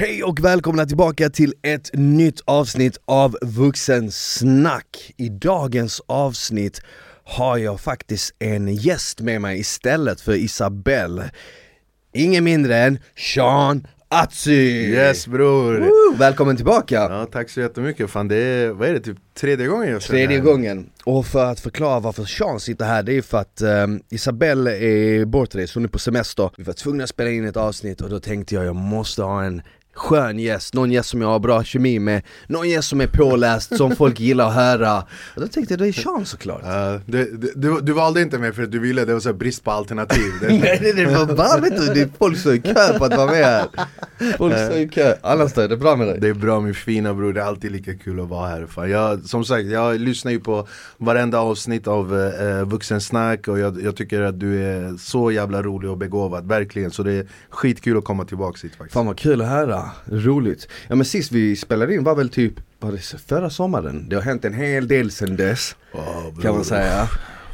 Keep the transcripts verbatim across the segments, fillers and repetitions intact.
Hej och välkomna tillbaka till ett nytt avsnitt av Vuxens Snack. I dagens avsnitt har jag faktiskt en gäst med mig istället för Isabelle. Ingen mindre än Sean Adzi. Yes bror. Woo, välkommen tillbaka. Ja, tack så jättemycket. Fan, det är, vad är det, typ tredje gången jag ser Tredje här. gången. Och för att förklara varför Sean sitter här, det är för att um, Isabelle är bortrest, hon är på semester. Vi var tvungna att spela in ett avsnitt och då tänkte jag jag måste ha en skön gäst, någon gäst som jag har bra kemi med, någon gäst som är påläst, som folk gillar att höra. Och då tänkte jag, det är Sean såklart. Uh, du, du, du valde inte mig för att du ville, det var så brist på alternativ. Nej, det, det var bara, vet du, det är folk som är i kö på att vara med här. Folk som är i kö. Annars då, det är bra med dig. Det är bra, min fina bror, det är alltid lika kul att vara här. Fan. Jag, som sagt, jag lyssnar ju på varenda avsnitt av uh, Vuxensnack och jag, jag tycker att du är så jävla rolig och begåvad, verkligen. Så det är skitkul att komma tillbaka hit faktiskt. Fan vad kul att höra. Roligt. Ja, men sist vi spelade in var väl typ var det förra sommaren. Det har hänt en hel del sedan dess. Oh, kan man säga.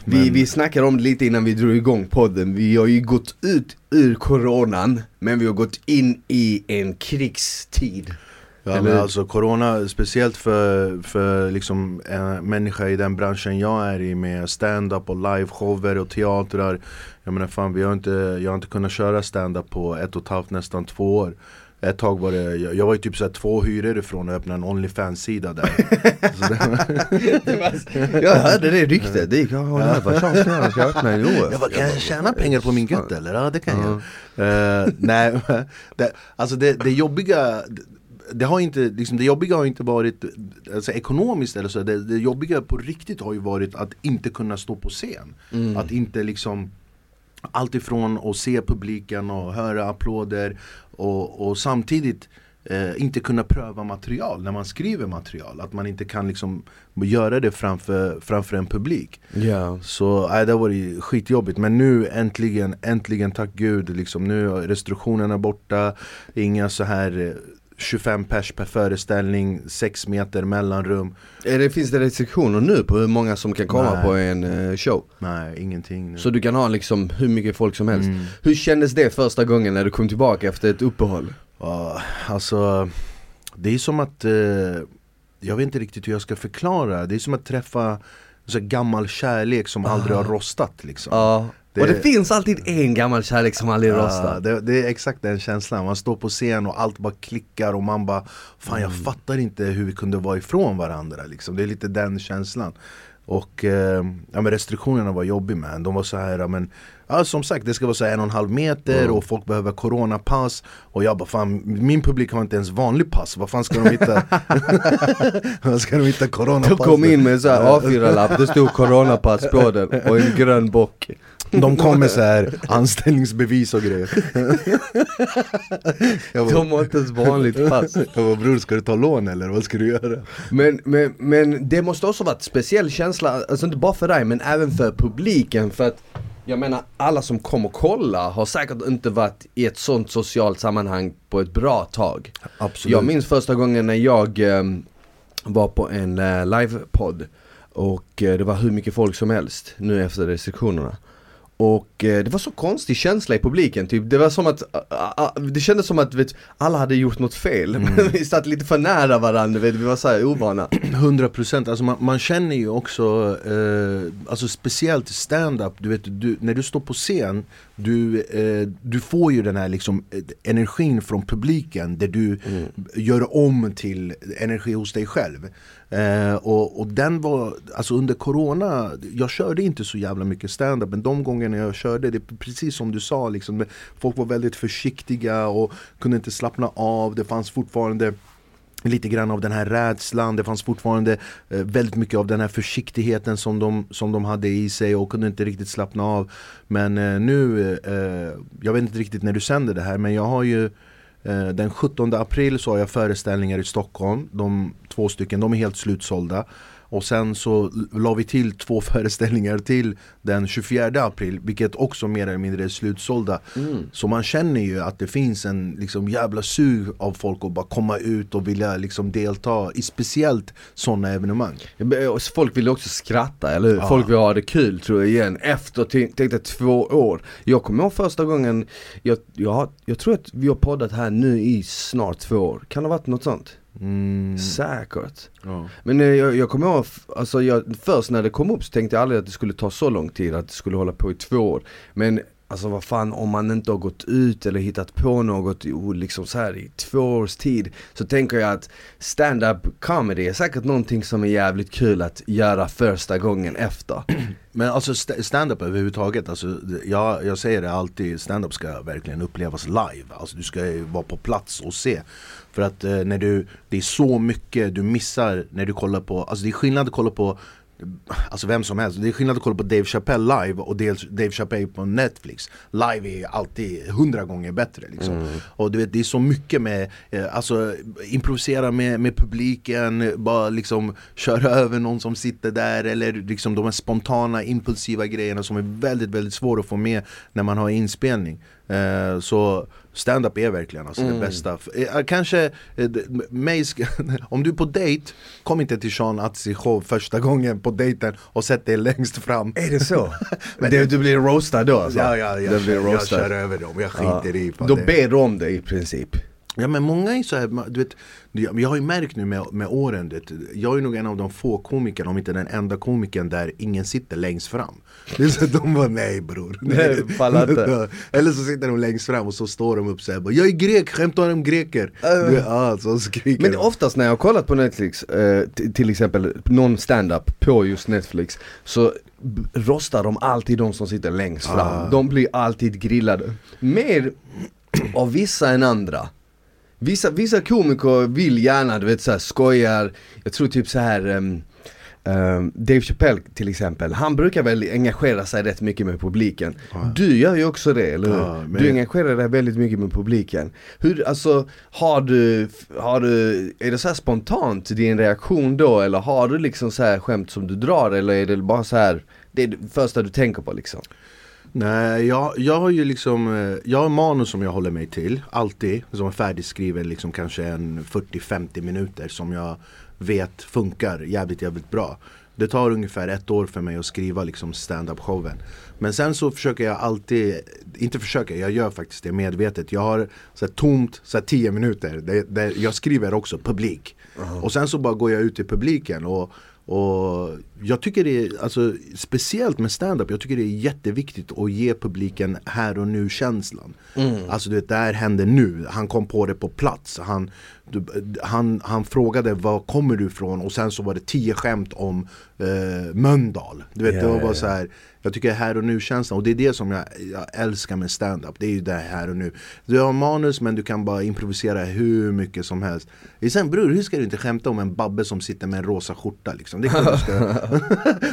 Men... Vi, vi snackade om det lite innan vi drog igång podden. Vi har ju gått ut ur coronan, men vi har gått in i en krigstid. Ja, men alltså corona, speciellt för, för liksom äh, människor i den branschen jag är i, med stand-up och live-shower och teatrar. Jag menar fan, vi har inte, jag har inte kunnat köra stand-up på ett och ett halvt, nästan två år. Ett tag var det, jag, jag var ju typ såhär två hyror ifrån och öppnade en OnlyFans-sida där. Så det var... Jag hörde det ryktet, det gick, jag har hört, vad chans jag ska öppna en år. Jag bara, kan jag tjäna pengar på min gutt eller? Ja, det kan jag. Uh, nej, det, alltså det, det jobbiga... Det har inte, liksom det jobbiga har inte varit alltså, ekonomiskt eller så. Det, det jobbiga på riktigt har ju varit att inte kunna stå på scen. Mm. Att inte liksom... Allt ifrån att se publiken och höra applåder och, och samtidigt eh, inte kunna pröva material när man skriver material. Att man inte kan liksom göra det framför, framför en publik. Yeah. Så äh, det var ju skitjobbigt. Men nu äntligen, äntligen tack gud. Liksom, nu är restriktionerna borta. Inga så här... tjugofem pers per föreställning, sex meter mellanrum. Är det, finns det restriktioner nu på hur många som kan komma? Nej. På en show? Nej, ingenting nu. Så du kan ha liksom hur mycket folk som helst. Mm. Hur kändes det första gången när du kom tillbaka efter ett uppehåll? Ja, alltså det är som att eh, jag vet inte riktigt hur jag ska förklara. Det är som att träffa så gammal kärlek som ah. aldrig har rostat liksom. Ja. Ah. Det, och det finns alltid en gammal kärlek som aldrig ja, rostar. Det, det är exakt den känslan. Man står på scen och allt bara klickar och man bara, fan jag mm. fattar inte hur vi kunde vara ifrån varandra. Liksom. Det är lite den känslan. Och eh, ja, men restriktionerna var jobbiga med. De var så här, ja, men, ja, som sagt det ska vara så här en och en halv meter mm. och folk behöver coronapass. Och jag bara, fan min publik har inte ens vanlig pass. Vad fan ska de hitta? Vad ska de hitta coronapass? De kom in med en sån här A fyra-lapp. Det stod coronapass på den och en grön bock. De kommer så här anställningsbevis och grejer. Bara, de har inte ett vanligt pass. Jag bara, bror, ska du ta lån eller vad ska du göra? Men, men, men det måste också varit en speciell känsla, alltså inte bara för dig men även för publiken, för att jag menar alla som kom och kolla har säkert inte varit i ett sånt socialt sammanhang på ett bra tag. Absolut. Jag minns första gången när jag um, var på en uh, livepodd och uh, det var hur mycket folk som helst nu efter restriktionerna. Och eh, det var så konstig känsla i publiken typ. Det var som att a, a, det kändes som att vet, alla hade gjort något fel. Mm. Vi satt lite för nära varandra, vet, vi var så här ovana. hundra procent alltså man, man känner ju också eh, alltså speciellt stand-up, du vet du, när du står på scen du, eh, du får ju den här liksom energin från publiken där du mm. gör om till energi hos dig själv. Eh, och, och den var alltså under corona, jag körde inte så jävla mycket stand-up, men de gångerna jag körde, det är precis som du sa liksom, folk var väldigt försiktiga och kunde inte slappna av, det fanns fortfarande lite grann av den här rädslan, det fanns fortfarande eh, väldigt mycket av den här försiktigheten som de, som de hade i sig och kunde inte riktigt slappna av, men eh, nu eh, jag vet inte riktigt när du sänder det här, men jag har ju den sjuttonde april så har jag föreställningar i Stockholm. De två stycken, de är helt slutsålda. Och sen så la vi till två föreställningar till den tjugofjärde april, vilket också mer eller mindre är slutsålda. Mm. Så man känner ju att det finns en liksom jävla sug av folk att bara komma ut och vilja liksom delta i speciellt sådana evenemang. Folk vill också skratta, eller hur? Ja. Folk vill ha det kul, tror jag, igen. Efter, tänkte två år. Jag kommer ihåg första gången, jag, jag, jag tror att vi har poddat här nu i snart två år. Kan det ha varit något sånt? Mm. Säkert. Ja. Men eh, jag, jag kommer ihåg, alltså jag, först när det kom upp så tänkte jag aldrig att det skulle ta så lång tid, att det skulle hålla på i två år. Men alltså vad fan, om man inte har gått ut eller hittat på något liksom så här i två års tid, så tänker jag att stand-up comedy är säkert någonting som är jävligt kul att göra första gången efter. Men alltså st- stand-up överhuvudtaget, alltså, jag, jag säger det alltid, stand-up ska verkligen upplevas live. Alltså du ska vara på plats och se. För att eh, när du, det är så mycket du missar när du kollar på, alltså det är skillnad att kolla på, alltså vem som helst. Det är skillnad att kolla på Dave Chappelle live och Dave Chappelle på Netflix. Live är alltid hundra gånger bättre liksom. Mm. Och du vet, det är så mycket med alltså, improvisera med, med publiken, bara liksom köra över någon som sitter där, eller liksom de här spontana, impulsiva grejerna som är väldigt, väldigt svåra att få med när man har inspelning. Uh, så stand-up är verkligen alltså mm. det bästa. Uh, kanske uh, mig sk- om du är på dejt, kom inte till Sean Adzi show första gången på dejten och sätt dig längst fram. Är det så? Men det, du blir roastad då alltså. Ja, ja, jag, blir jag, jag kör över dem, jag skiter i ja. Då ber de om det i princip. Ja, men många är så här, du vet, jag har ju märkt nu med, med åren, vet, jag är nog en av de få komikerna, om inte den enda komikern, där ingen sitter längst fram. Det är så att de bara, nej bror. Nej, palata. Eller så sitter de längst fram och så står de upp så här, bara, jag är grek, skämtar om greker. Uh, du, ah, så skriker men de. Oftast när jag har kollat på Netflix, eh, t- till exempel någon stand-up på just Netflix, så rostar de alltid de som sitter längst fram. Ah. De blir alltid grillade. Mer av vissa än andra. Vissa, vissa komiker vill gärna, du vet, så här, skojar. Jag tror typ så här um, um, Dave Chappelle till exempel, han brukar väl engagera sig rätt mycket med publiken. Ja. Du gör ju också det, eller hur? Ja, men... Du engagerar dig väldigt mycket med publiken. Hur, alltså, har du, har du, är det så här spontant din reaktion då? Eller har du liksom så här skämt som du drar? Eller är det bara så här, det är det första du tänker på liksom? Nej, jag, jag har ju liksom, jag har manus som jag håller mig till, alltid, som är färdigskriven liksom kanske en fyrtio femtio minuter som jag vet funkar jävligt, jävligt bra. Det tar ungefär ett år för mig att skriva liksom stand-up-showen. Men sen så försöker jag alltid, inte försöker, jag gör faktiskt det medvetet. Jag har så här tomt, så här tio minuter, där, där jag skriver också publik. Uh-huh. Och sen så bara går jag ut i publiken och... Och jag tycker det är, alltså, speciellt med stand-up, jag tycker det är jätteviktigt att ge publiken här och nu känslan. Mm. Alltså du vet, det här händer nu. Han kom på det på plats. Han, du, han, han frågade, var kommer du ifrån? Och sen så var det tio skämt om eh, Mölndal. Du vet, yeah, det var bara så här. Jag tycker här och nu känslan. Och det är det som jag, jag älskar med stand-up. Det är ju det här och nu. Du har manus, men du kan bara improvisera hur mycket som helst. Och sen bror, hur ska du inte skämta om en babbe som sitter med en rosa skjorta liksom? Det är klart du ska,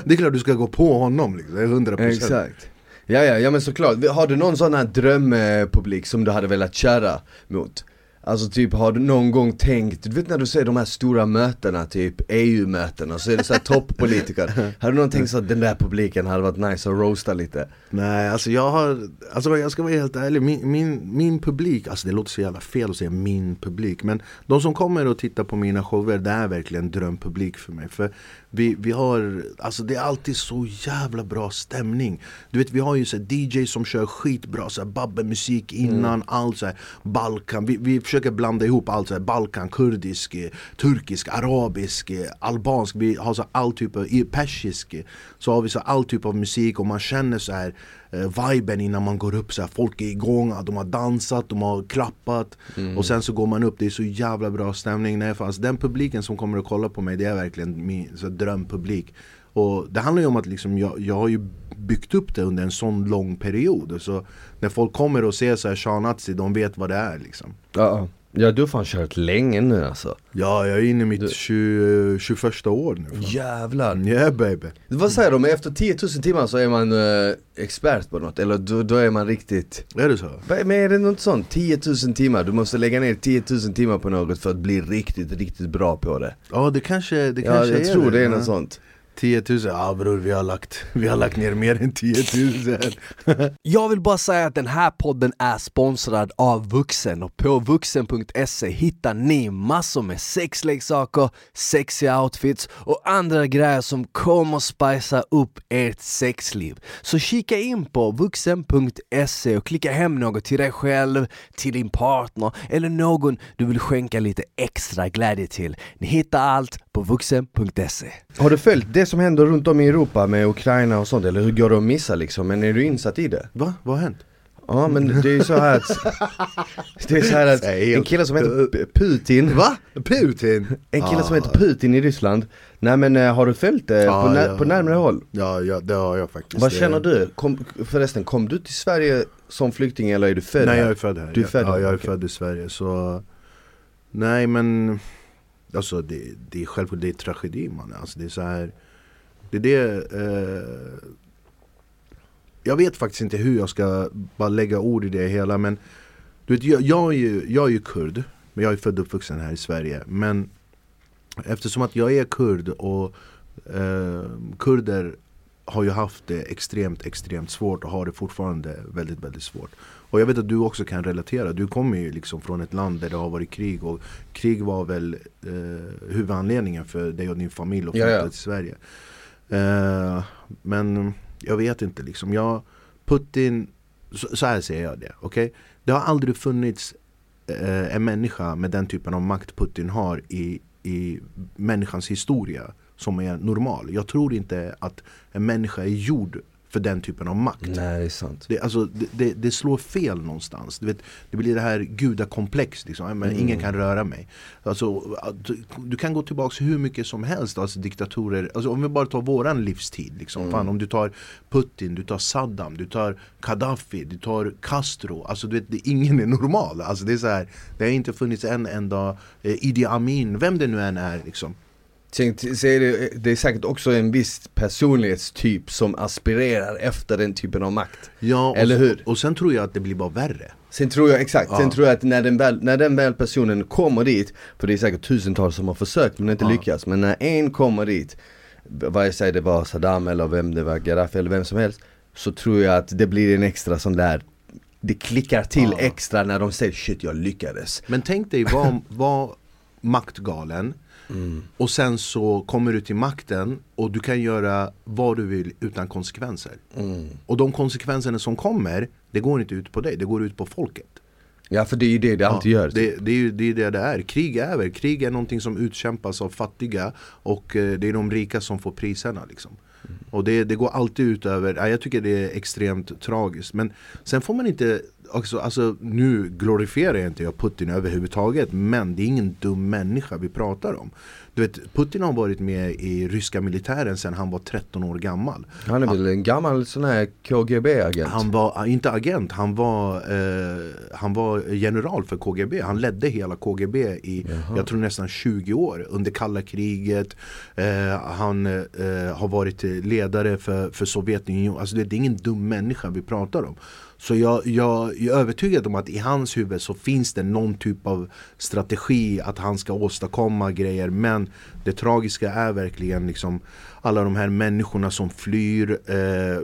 det är klart du ska gå på honom liksom. hundra procent. Exakt. Ja, ja, ja, men såklart. Har du någon sån här drömpublik som du hade velat köra mot? Alltså typ, har du någon gång tänkt, du vet när du ser de här stora mötena, typ E U-mötena, så är det så här topppolitiker. Har du någon tänkt så att den där publiken hade varit nice att roasta lite? Nej, alltså jag har, alltså jag ska vara helt ärlig, min, min, min publik, alltså det låter så jävla fel att säga min publik, men de som kommer och tittar på mina shower, det är verkligen drömpublik för mig. För vi, vi har, alltså det är alltid så jävla bra stämning. Du vet, vi har ju så här D J som kör skitbra, så här babbemusik innan, mm. allt så här Balkan, vi, vi försöker blanda ihop allt så här, Balkan, kurdisk, turkisk, arabisk, albansk, vi har så här, all typ av persisk, så har vi så här, all typ av musik, och man känner så här eh, viben innan man går upp, så här, folk är igång, de har dansat, de har klappat, mm. och sen så går man upp, det är så jävla bra stämning. Nej, fast den publiken som kommer att kolla på mig, det är verkligen min så här, drömpublik. Och det handlar ju om att liksom jag, jag har ju byggt upp det under en sån lång period. Så när folk kommer och ser så här Sean Adzi, de vet vad det är liksom. Ja, Ja, du har fan kört länge nu alltså. Ja, jag är inne i mitt du... tjugo, tjugoförsta år nu. Fan. Jävlar. Yeah baby. Vad säger de? Efter tio tusen timmar så är man eh, expert på något. Eller då, då är man riktigt... Är det så? Men är det något sånt? tio tusen timmar. Du måste lägga ner tio tusen timmar på något för att bli riktigt, riktigt bra på det. Ja, det kanske, det kanske ja, jag är jag tror det, det är något sånt. tio tusen, ja bror, vi har lagt, vi har lagt ner mer än tio tusen. Jag vill bara säga att den här podden är sponsrad av Vuxen. Och på vuxen punkt se hittar ni massor med sexleksaker, sexiga outfits och andra grejer som kommer att spicea upp ert sexliv. Så kika in på vuxen punkt se och klicka hem något till dig själv, till din partner eller någon du vill skänka lite extra glädje till. Ni hittar allt på vuxen punkt se. Har du följt det som händer runt om i Europa med Ukraina och sånt, eller hur går det att missa liksom? Men är du insatt i det? Va? Vad har hänt? Ja, men det är ju så här att det är så här att en kille som heter Putin. Va? Putin? En kille ah. som heter Putin i Ryssland. Nej, men har du följt det ah, på, när, ja. på närmare håll? Ja, ja, det har jag faktiskt. Vad känner du? Kom, förresten, kom du till Sverige som flykting eller är du född? Nej, jag är född här. Du är född ja, här? Ja, jag är född i Sverige, så... Nej, men... Alltså det, det är självklart, det är tragedi man. Alltså det är så här. Det är det eh, jag vet faktiskt inte hur jag ska bara lägga ord i det hela, men du vet, jag, jag är ju jag är ju kurd, men jag är född och uppvuxen här i Sverige, men eftersom att jag är kurd och eh, kurder har ju haft det extremt extremt svårt och har det fortfarande väldigt väldigt svårt. Och jag vet att du också kan relatera. Du kommer ju liksom från ett land där det har varit krig. Och krig var väl eh, huvudanledningen för dig och din familj att flytta ja, ja. till Sverige. Eh, men jag vet inte liksom. Jag, Putin, så, så här säger jag det. Okay? Det har aldrig funnits eh, en människa med den typen av makt Putin har i, i människans historia som är normal. Jag tror inte att en människa är gjord för den typen av makt. Nej, det är sant. Det, alltså, det, det, det slår fel någonstans. Du vet, det blir det här gudakomplex. Liksom. Men mm. Ingen kan röra mig. Alltså, du kan gå tillbaka hur mycket som helst. Alltså, diktatorer. Alltså, om vi bara tar våran livstid. Liksom. Mm. Fan, om du tar Putin, du tar Saddam, du tar Gaddafi, du tar Castro. Alltså, du vet, det, ingen är normal. Alltså, det är så här, det har inte funnits en enda eh, Idi Amin, vem det nu än är liksom. Det är säkert också en viss personlighetstyp som aspirerar efter den typen av makt. Ja, och, eller hur? Och sen tror jag att det blir bara värre. Sen tror jag, exakt. Ja. Sen tror jag att när den, väl, när den väl personen kommer dit, för det är säkert tusentals som har försökt men inte ja. lyckats, men när en kommer dit, vare sig det var Saddam eller vem det var, Gaddafi eller vem som helst, så tror jag att det blir en extra sån där, det klickar till ja. extra när de säger shit, jag lyckades. Men tänk dig, var, var maktgalen. Mm. Och sen så kommer du till makten och du kan göra vad du vill utan konsekvenser. Mm. Och de konsekvenserna som kommer, det går inte ut på dig, det går ut på folket. Ja, för det är ju det det alltid ja, gör. Det, det är ju det det, det är. Krig är väl. Krig är någonting som utkämpas av fattiga och eh, det är de rika som får priserna liksom. Mm. Och det, det går alltid ut över, ja, jag tycker det är extremt tragiskt. Men sen får man inte, också, alltså nu glorifierar jag inte jag Putin överhuvudtaget, men det är ingen dum människa vi pratar om. Du vet, Putin har varit med i ryska militären sedan han var tretton år gammal. Han är väl en gammal sån här K G B-agent? Han var, inte agent, han var, eh, han var general för K G B. Han ledde hela K G B i, Jaha. jag tror nästan tjugo år under kalla kriget. Eh, han eh, har varit ledare för, för Sovjetunionen. Alltså det är ingen dum människa vi pratar om. Så jag, jag, jag är övertygad om att i hans huvud så finns det någon typ av strategi att han ska åstadkomma grejer. Men det tragiska är verkligen liksom alla de här människorna som flyr. Eh,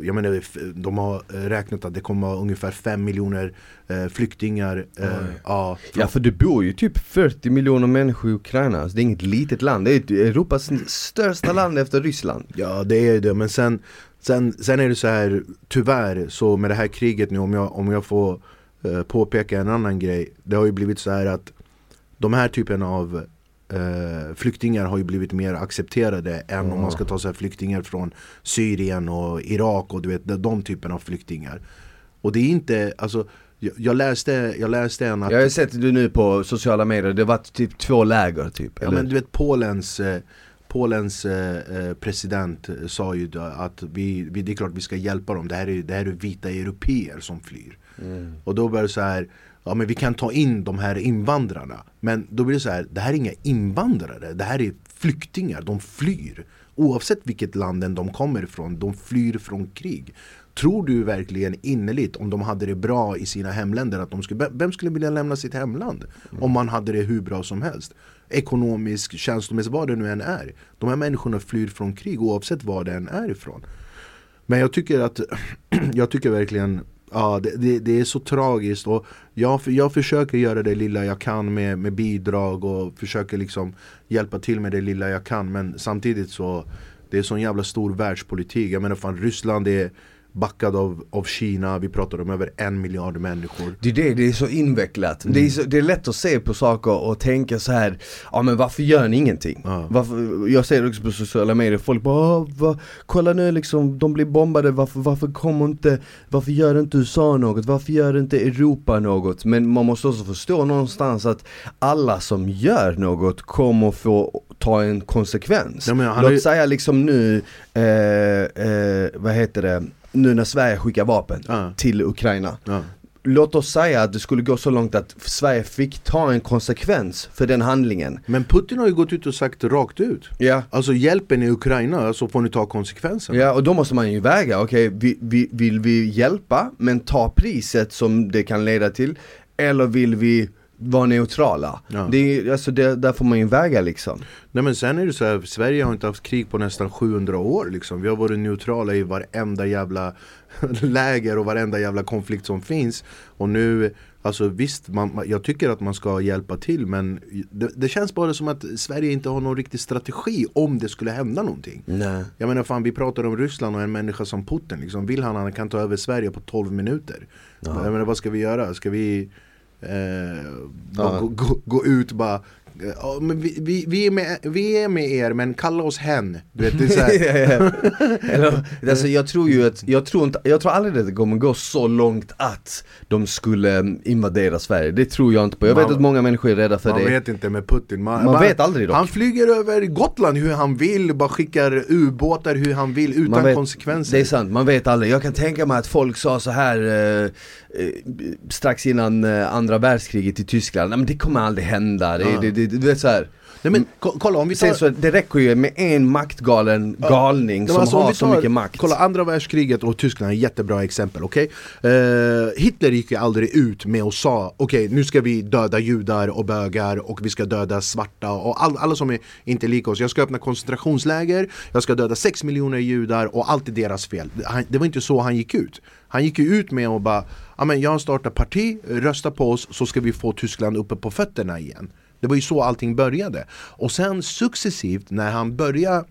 jag menar, de har räknat att det kommer ungefär fem miljoner eh, flyktingar. Eh, ja, ja, för det bor ju typ fyrtio miljoner människor i Ukraina. Alltså, det är inget litet land. Det är Europas största land efter Ryssland. Ja, det är det. Men sen... Sen, sen är det så här, tyvärr, så med det här kriget nu, om jag, om jag får eh, påpeka en annan grej. Det har ju blivit så här att de här typen av eh, flyktingar har ju blivit mer accepterade än mm. om man ska ta så här flyktingar från Syrien och Irak och du vet, de typen av flyktingar. Och det är inte, alltså... Jag läste, jag läste en att... Jag har sett det nu på sociala medier, det var typ två läger typ. Eller? Ja, men du vet, Polens... Eh, Polens eh, president sa ju att vi, vi, det är klart vi ska hjälpa dem. Det här är, det här är vita européer som flyr. Mm. Och då började så här, ja, men vi kan ta in de här invandrarna. Men då blir det så här, det här är inga invandrare, det här är flyktingar, de flyr. Oavsett vilket land de kommer ifrån, de flyr från krig. Tror du verkligen innerligt, om de hade det bra i sina hemländer, att de skulle, vem skulle vilja lämna sitt hemland mm. om man hade det hur bra som helst? Ekonomisk, känslomässigt, vad det nu än är. De här människorna flyr från krig oavsett vad det än är ifrån. Men jag tycker att, jag tycker verkligen, ja, det, det, det är så tragiskt, och jag, jag försöker göra det lilla jag kan med, med bidrag och försöker liksom hjälpa till med det lilla jag kan, men samtidigt så, det är sån jävla stor världspolitik. Jag menar fan, Ryssland är backad av, av Kina, vi pratar om över en miljard människor. Det är det, det är så invecklat. Mm. Det, är så, det är lätt att se på saker och tänka så här, ja men varför gör ni ingenting? Ja. Varför, jag ser också på sociala medier, folk bara, va, kolla nu liksom, de blir bombade, varför, varför kommer inte, varför gör inte U S A något, varför gör inte Europa något? Men man måste också förstå någonstans att alla som gör något kommer få ta en konsekvens. Ja, men han låt ju... säga liksom nu, eh, eh, vad heter det? Nu när Sverige skickar vapen uh. till Ukraina. Uh. Låt oss säga att det skulle gå så långt att Sverige fick ta en konsekvens för den handlingen. Men Putin har ju gått ut och sagt rakt ut. Yeah. Alltså hjälpen i Ukraina, så alltså får ni ta konsekvensen. Ja, yeah, och då måste man ju väga. Okej, okay, vi, vi, vill vi hjälpa men ta priset som det kan leda till? Eller vill vi vara neutrala? Ja. Det är, alltså det, där får man ju väga liksom. Nej, men sen är det så här, Sverige har inte haft krig på nästan sjuhundra år liksom. Vi har varit neutrala i varenda jävla läger och varenda jävla konflikt som finns. Och nu, alltså visst, man, jag tycker att man ska hjälpa till, men det, det känns bara som att Sverige inte har någon riktig strategi om det skulle hända någonting. Nej. Jag menar fan, vi pratar om Ryssland och en människa som Putin liksom. Vill han, han kan ta över Sverige på tolv minuter. Ja. Jag menar, vad ska vi göra? Ska vi... Eh, ja. gå, gå, gå ut bara ja, men vi, vi, vi, är med, vi är med er, men kalla oss hen, du vet, det är så här. Eller, alltså, jag tror ju att jag tror, inte, jag tror aldrig att det kommer gå så långt att de skulle invadera Sverige, det tror jag inte på. Jag man, vet att många människor är rädda för man det. Man vet inte med Putin, man, man, man vet aldrig dock. Han flyger över Gotland hur han vill, bara skickar ubåtar hur han vill utan vet, konsekvenser. Det är sant, man vet aldrig. Jag kan tänka mig att folk sa så här eh, eh, strax innan eh, andra världskriget i Tyskland, nej, men det kommer aldrig hända, det, ah. det, det du vet så här. Nej, men kolla, om vi tar... så, det räcker ju med en maktgalen galning, ja, som alltså, har tar, så mycket makt. Kolla, andra världskriget och Tyskland är ett jättebra exempel, okej? Okay? Uh, Hitler gick ju aldrig ut med och sa okej, okay, nu ska vi döda judar och bögar och vi ska döda svarta och all, alla som är inte lika oss. Jag ska öppna koncentrationsläger, jag ska döda sex miljoner judar och allt är deras fel. Han, det var inte så han gick ut. Han gick ju ut med och bara, ja men jag startar parti, rösta på oss så ska vi få Tyskland uppe på fötterna igen. Det var ju så allting började. Och sen successivt när han började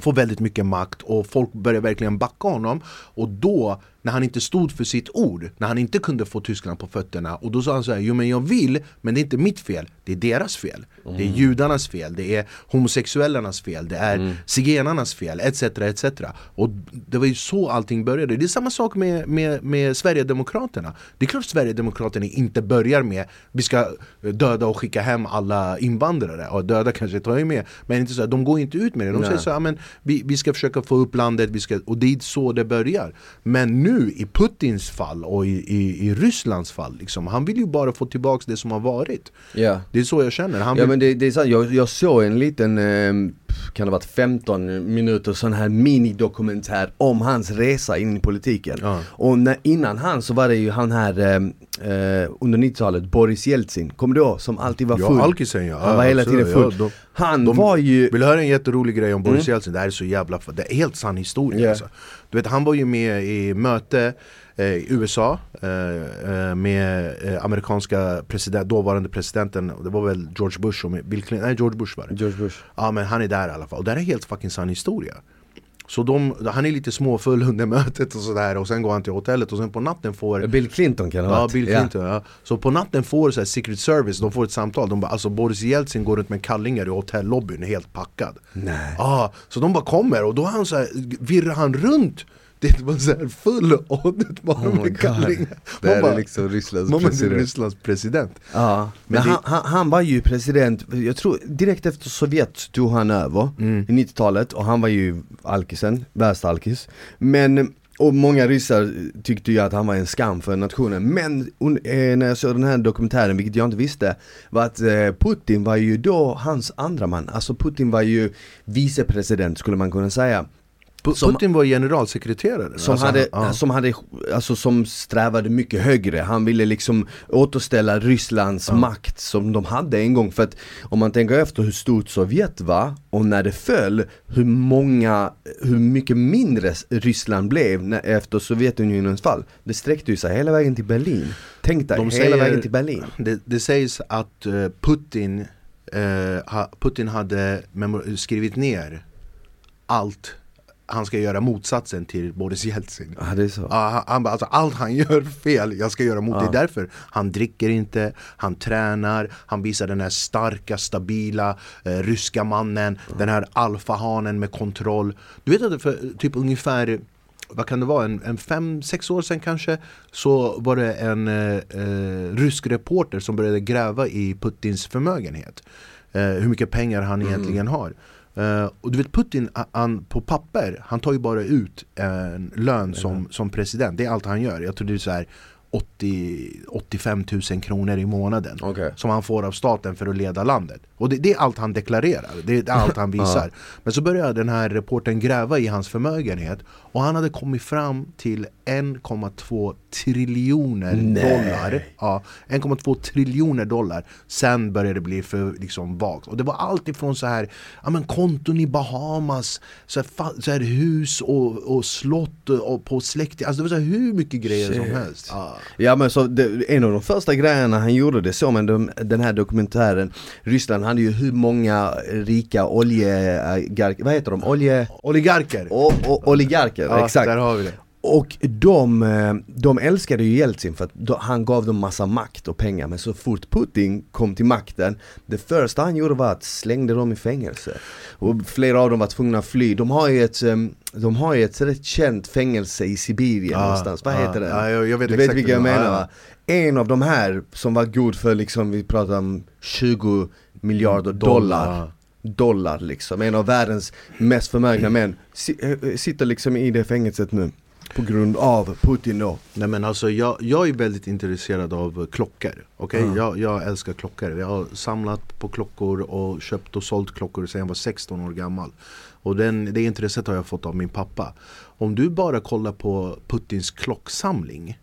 få väldigt mycket makt och folk började verkligen backa honom, och då när han inte stod för sitt ord, när han inte kunde få Tyskland på fötterna, och då sa han så här, jo men jag vill, men det är inte mitt fel, det är deras fel. Mm. Det är judarnas fel, det är homosexuellernas fel, det är mm. zigenarnas fel, et cetera, et cetera. Och det var ju så allting började. Det är samma sak med, med, med Sverigedemokraterna. Det är klart Sverigedemokraterna inte börjar med, vi ska döda och skicka hem alla invandrare, och döda kanske tar ju med, men inte så här, de går inte ut med det. De Nej. Säger så här, men vi, vi ska försöka få upp landet, vi ska, och det är så det börjar. Men nu i Putins fall och i, i, i Rysslands fall liksom, han vill ju bara få tillbaka det som har varit. Yeah. Det är så jag känner. Han vill... Ja men det, det är sant. Jag, jag såg en liten eh, kan det varit femton minuter sån här minidokumentär om hans resa in i politiken. Uh. Och när, innan han så var det ju han här eh, under nittiotalet, Boris Jeltsin, kom då som alltid var full. Ja, Alkisen, ja. Han var hela tiden full. Ja, de, han de, var ju... Vill höra en jätterolig grej om Boris mm. Jeltsin? Det här är så jävla... Det är helt sann historia. Yeah. Alltså. Du vet, han var ju med i möte eh, i U S A eh, med eh, amerikanska president, dåvarande presidenten, det var väl George Bush och Bill Clinton, nej George Bush var det. George Bush. Ja men han är där i alla fall, och det är helt fucking sann historia. Så de, han är lite småfull under mötet och sådär, och sen går han till hotellet, och sen på natten får... Bill Clinton kan ha varit. Ja, Bill Clinton, yeah. Ja. Så på natten får så här, Secret Service, de får ett samtal, de bara, alltså Boris Jeltsin går ut med kallingar i hotellobbyn, helt packad. Nej. Ah, så de bara kommer, och då han så här, virrar han runt. Det var så här full ådet bara oh med kallingar. Det är bara, liksom Rysslands man president. Rysslands president. Ja. Men, Men det... han, han var ju president, jag tror direkt efter Sovjet tog han över mm. i nittiotalet, och han var ju alkisen, värsta alkis. Men Och många ryssar tyckte ju att han var en skam för nationen. Men när jag såg den här dokumentären, vilket jag inte visste, var att Putin var ju då hans andra man. Alltså Putin var ju vicepresident, skulle man kunna säga. Som, Putin var generalsekreterare som alltså, hade, ja. som, hade alltså, som strävade mycket högre. Han ville liksom återställa Rysslands ja. makt som de hade en gång. För att om man tänker efter hur stort Sovjet var och när det föll, hur många, hur mycket mindre Ryssland blev när, efter Sovjetunionens fall. Det sträckte ju sig hela vägen till Berlin. Tänk dig, de säger, hela vägen till Berlin. Det, det sägs att Putin, eh, Putin hade memor- skrivit ner allt. Han ska göra motsatsen till Boris Jeltsin. Ja, det är så. Ah, han, alltså, allt han gör fel, jag ska göra mot ah. det. Därför han dricker inte, han tränar, han visar den här starka, stabila eh, ryska mannen, ah. den här alfahanen med kontroll. Du vet att för typ ungefär, vad kan det vara, en, en fem, sex år sedan kanske, så var det en eh, rysk reporter som började gräva i Putins förmögenhet. Eh, hur mycket pengar han mm. egentligen har. Uh, och du vet Putin, han, på papper, han tar ju bara ut en lön som, som president. Det är allt han gör. Jag tror det är så här åttio, åttiofem tusen kronor i månaden okay. som han får av staten för att leda landet. Och det, det är allt han deklarerar. Det är allt han visar. Men så började den här reporten gräva i hans förmögenhet och han hade kommit fram till en komma två triljoner Nej. dollar. Ja, en komma två triljoner dollar. Sen började det bli för liksom vagt. Och det var allt ifrån så här ja, men konton i Bahamas, så här, fa- så här hus och, och slott och på släkt. Alltså det var så här hur mycket grejer Shit. som helst. Ja. Ja, men så det, en av de första grejerna han gjorde det så med de, den här dokumentären. Ryssland hade ju hur många rika oljegarker, vad heter de? Olje... Oligarker. O, o, oligarker, ja, exakt. Där har vi det. Och de, de älskade ju Jeltsin för att han gav dem massa makt och pengar. Men så fort Putin kom till makten, det första han gjorde var att slängde dem i fängelse. Och flera av dem var tvungna att fly. De har ju ett, de har ju ett rätt känt fängelse i Sibirien ah, någonstans. Vad heter ah, det? Ah, jag, jag vet du vet vilka jag menar va? En av de här som var god för, liksom, vi pratar om tjugo miljarder dollar. dollar. Dollar liksom. En av världens mest förmögna män. Sitter liksom i det fängelset nu. På grund av Putin då. Nej men alltså jag, jag är väldigt intresserad av klockor. Okej? Okay? Mm. Jag, jag älskar klockor. Jag har samlat på klockor och köpt och sålt klockor sedan jag var sexton år gammal. Och den, det intresset har jag fått av min pappa. Om du bara kollar på Putins klocksamling.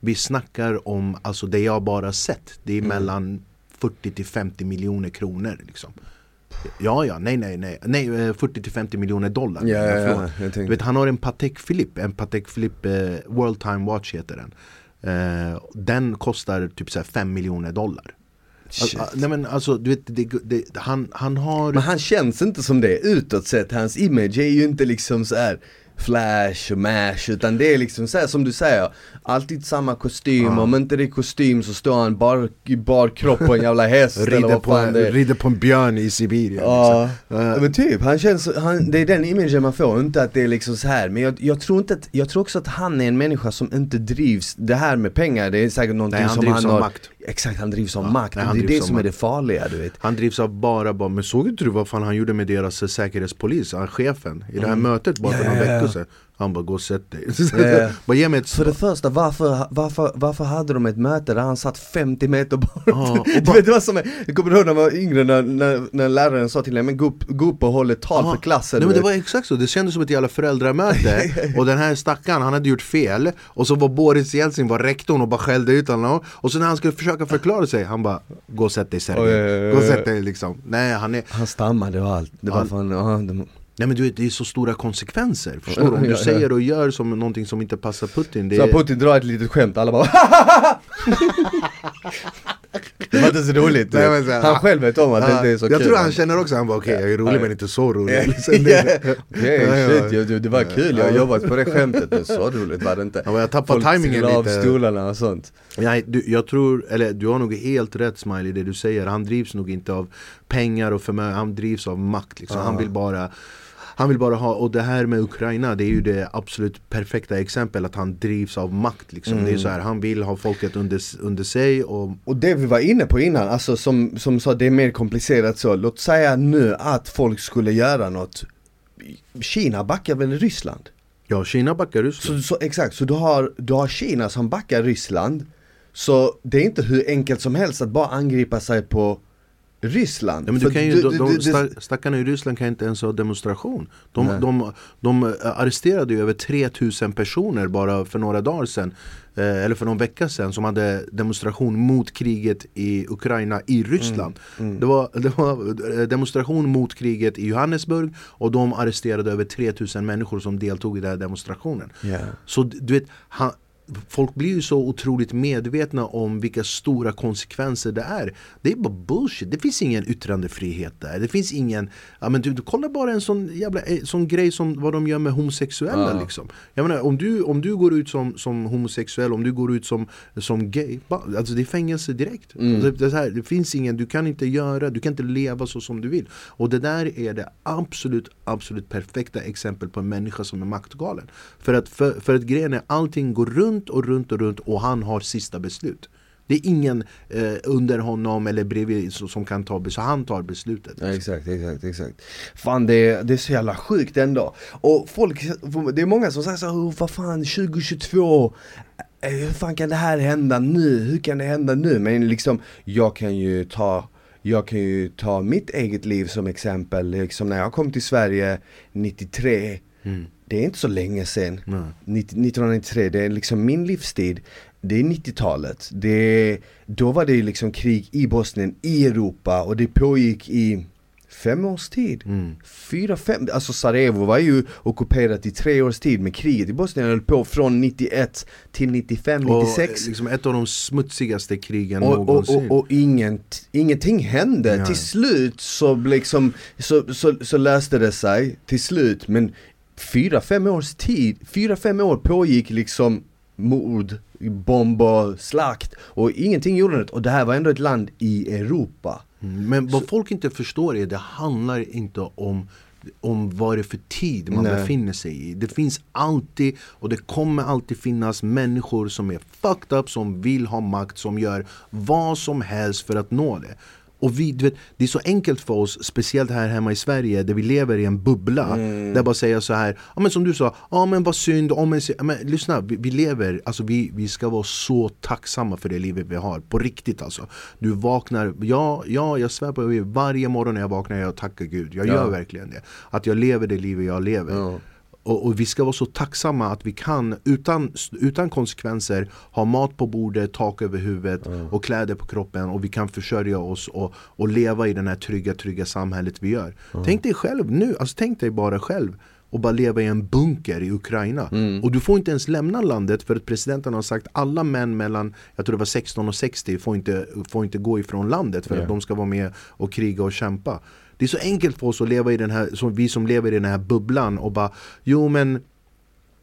Vi snackar om alltså det jag bara sett. Det är mm. mellan fyrtio till femtio miljoner kronor liksom. Ja, ja, nej, nej, nej. nej fyrtio till femtio miljoner dollar. Ja, ja, ja, jag tänkte. Du vet, han har en Patek Philippe, en Patek Philippe eh, World Time Watch heter den. Eh, den kostar typ så här fem miljoner dollar. Alltså, nej men alltså, du vet, det, det, han, han har... Men han känns inte som det utåt sett. Hans image är ju inte liksom så här... flash och mash, utan det är liksom så här, som du säger, alltid samma kostym. Mm. Om inte det är kostym så står han bar, i bar kropp på en jävla häst rider, på en, rider på en björn i Sibirien. Ja, liksom. uh. men typ han känns, han, det är den imagen man får, inte att det är liksom så här. Men jag, jag tror inte att, jag tror också att han är en människa som inte drivs det här med pengar. Det är säkert någonting. Nej, han som han har makt. Exakt, han drivs av ja, makt. Nej, det är det som makt. Är det farliga, du vet. Han drivs av bara, bara men såg inte du vad fan han gjorde med deras säkerhetspolis, han, chefen, i mm. det här mötet bara för yeah. någon vecka sedan. Han bara, gå och sätt dig. Yeah. Bara, ge mig ett... För det första, varför, varför, varför hade de ett möte där han satt femtio meter bort? Ja, du bara... vet vad som är... Jag kommer ihåg när jag var yngre, när, när, när läraren sa till mig, men gå upp, gå upp och håll ett tal ja. för klassen. Nej, men det var exakt så. Det kändes som ett jävla föräldramöte. Och den här stackaren, han hade gjort fel. Och så var Boris Jeltsin, var rektorn och bara skällde ut honom. Och så när han skulle försöka förklara sig, han bara, gå och sätt dig, Sergej. Oh, ja, ja, ja. Gå och sätt dig, liksom. Nej, han är... Han stammade och allt. Det var han... fan... Ja, de... Nej men du vet, det är så stora konsekvenser. Förstår du? Om du säger och gör som någonting som inte passar Putin. Det så är... Putin drar ett litet skämt, alla bara det var inte så roligt. Nej, men så här, han själv vet om att ah, det är så jag kul. Jag tror han känner också, han bara okej, okay, jag är rolig ah, men inte så rolig. Okej, okay, shit, jag, det var kul, jag har jobbat på det skämtet, det är så roligt var det inte. Ja, jag tappade tajmingen lite. Folk av stolarna och sånt. Nej, du, jag tror, eller du har nog helt rätt Smiley, det du säger. Han drivs nog inte av pengar och förmögenhet, han drivs av makt liksom. Ah. Han vill bara... Han vill bara ha, och det här med Ukraina, det är ju det absolut perfekta exempel att han drivs av makt liksom. Mm. Det är så här, han vill ha folket under, under sig. Och... och det vi var inne på innan, alltså som, som sa, det är mer komplicerat så. Låt säga nu att folk skulle göra något. Kina backar väl Ryssland? Ja, Kina backar Ryssland. Så, så, exakt, så du har, du har Kina som backar Ryssland. Så det är inte hur enkelt som helst att bara angripa sig på Ryssland. Ja, men du kan ju, du, de, de stack, stackarna i Ryssland kan inte ens ha demonstration. De, de, de arresterade ju över tre tusen personer bara för några dagar sedan. Eller för någon vecka sedan, som hade demonstration mot kriget i Ukraina i Ryssland. Mm, mm. Det, var, det var demonstration mot kriget i Johannesburg, och de arresterade över tre tusen människor som deltog i den här demonstrationen. Yeah. Så du vet, han, folk blir ju så otroligt medvetna om vilka stora konsekvenser det är. Det är bara bullshit. Det finns ingen yttrandefrihet där. Det finns ingen... Ja, men du, du kollar bara en sån jävla sån grej som vad de gör med homosexuella. Ah. Liksom. Jag menar, om du, om du går ut som, som homosexuell, om du går ut som, som gay, ba, alltså det är fängelse direkt. Mm. Det, det, här, det finns ingen... Du kan inte göra... Du kan inte leva så som du vill. Och det där är det absolut, absolut perfekta exempel på en människa som är maktgalen. För att, för, för att grejen är, allting går runt och runt och runt, och han har sista beslut. Det är ingen eh, under honom eller bredvid så, som kan ta, så han tar beslutet. Ja, exakt, exakt, exakt. Fan, det, det är så jävla sjukt ändå. Och folk, det är många som säger så här, vad fan, tjugo tjugotvå, hur fan kan det här hända nu? Hur kan det hända nu? Men liksom, jag kan ju ta jag kan ju ta mitt eget liv som exempel. Liksom när jag kom till Sverige nittiotre, mm. Det är inte så länge sedan. Nej. nitton nittiotre, det är liksom min livstid. Det är nittiotalet. Det är, då var det liksom krig i Bosnien, i Europa. Och det pågick i fem års tid. Mm. Fyra, fem. Alltså Sarajevo var ju ockuperat i tre års tid. Men kriget i Bosnien höll på från nittioett till nittiofem, nittiosex. Och liksom ett av de smutsigaste krigen och, någonsin. Och, och, och inget, ingenting hände. Ja. Till slut så, liksom, så, så, så löste det sig. Till slut. Men... Fyra, fem års tid, fyra, fem år pågick liksom mord, bomber, slakt, och ingenting gjorde det. Och det här var ändå ett land i Europa. Mm, men vad så, folk inte förstår är, det handlar inte om, om vad det är för tid man nej. befinner sig i. Det finns alltid, och det kommer alltid finnas människor som är fucked up, som vill ha makt, som gör vad som helst för att nå det. Och vi, du vet, det är så enkelt för oss, speciellt här hemma i Sverige, där vi lever i en bubbla. Mm. Där bara säga så här, ja men som du sa, ja men vad synd, ja men, men lyssna, vi, vi lever, alltså vi, vi ska vara så tacksamma för det livet vi har, på riktigt alltså. Du vaknar, ja, ja jag svär på, varje morgon när jag vaknar, jag tackar Gud, jag ja. gör verkligen det. Att jag lever det livet jag lever. Ja. Och, och vi ska vara så tacksamma att vi kan utan, utan konsekvenser ha mat på bordet, tak över huvudet mm. och kläder på kroppen, och vi kan försörja oss och, och leva i den här trygga, trygga samhället vi gör. Mm. Tänk dig själv nu, alltså tänk dig bara själv och bara leva i en bunker i Ukraina. Mm. Och du får inte ens lämna landet, för att presidenten har sagt alla män mellan, jag tror det var sexton och sextio får inte, får inte gå ifrån landet för yeah. att de ska vara med och kriga och kämpa. Det är så enkelt för oss att leva i den här, som vi som lever i den här bubblan, och bara, jo men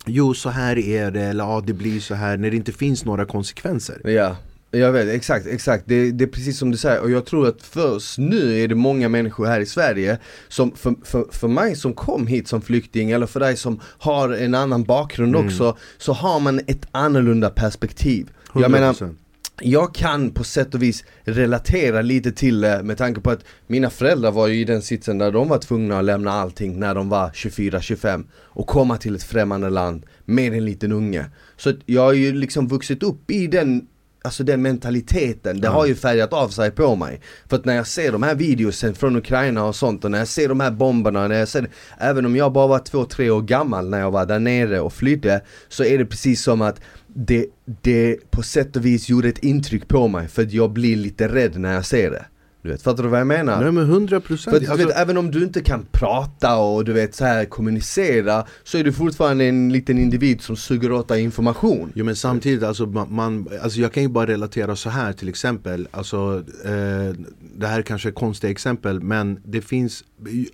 jo så här är det, eller ja det blir så här, när det inte finns några konsekvenser. Ja, jag vet, exakt, exakt. Det, det är precis som du säger, och jag tror att först nu är det många människor här i Sverige som, för, för, för mig som kom hit som flykting, eller för dig som har en annan bakgrund mm. också, så har man ett annorlunda perspektiv. hundra procent. Jag menar, jag kan på sätt och vis relatera lite till det, med tanke på att mina föräldrar var ju i den sitsen där de var tvungna att lämna allting när de var tjugofyra tjugofem och komma till ett främmande land med en liten unge. Så jag har ju liksom vuxit upp i den, alltså den mentaliteten. Det har ju färgat av sig på mig. För att när jag ser de här videosen från Ukraina och sånt, och när jag ser de här bomberna, när jag ser, även om jag bara var två, tre år gammal när jag var där nere och flydde, så är det precis som att Det, det på sätt och vis gjorde ett intryck på mig, för att jag blir lite rädd när jag ser det. Du vet, fattar du vad jag menar? Nej, men hundra procent. Alltså... Även om du inte kan prata och du vet så här kommunicera, så är du fortfarande en liten individ som suger åt dig information. Jo, men samtidigt, alltså, man, alltså, jag kan ju bara relatera så här till exempel. Alltså, eh, det här kanske är konstiga exempel, men det finns...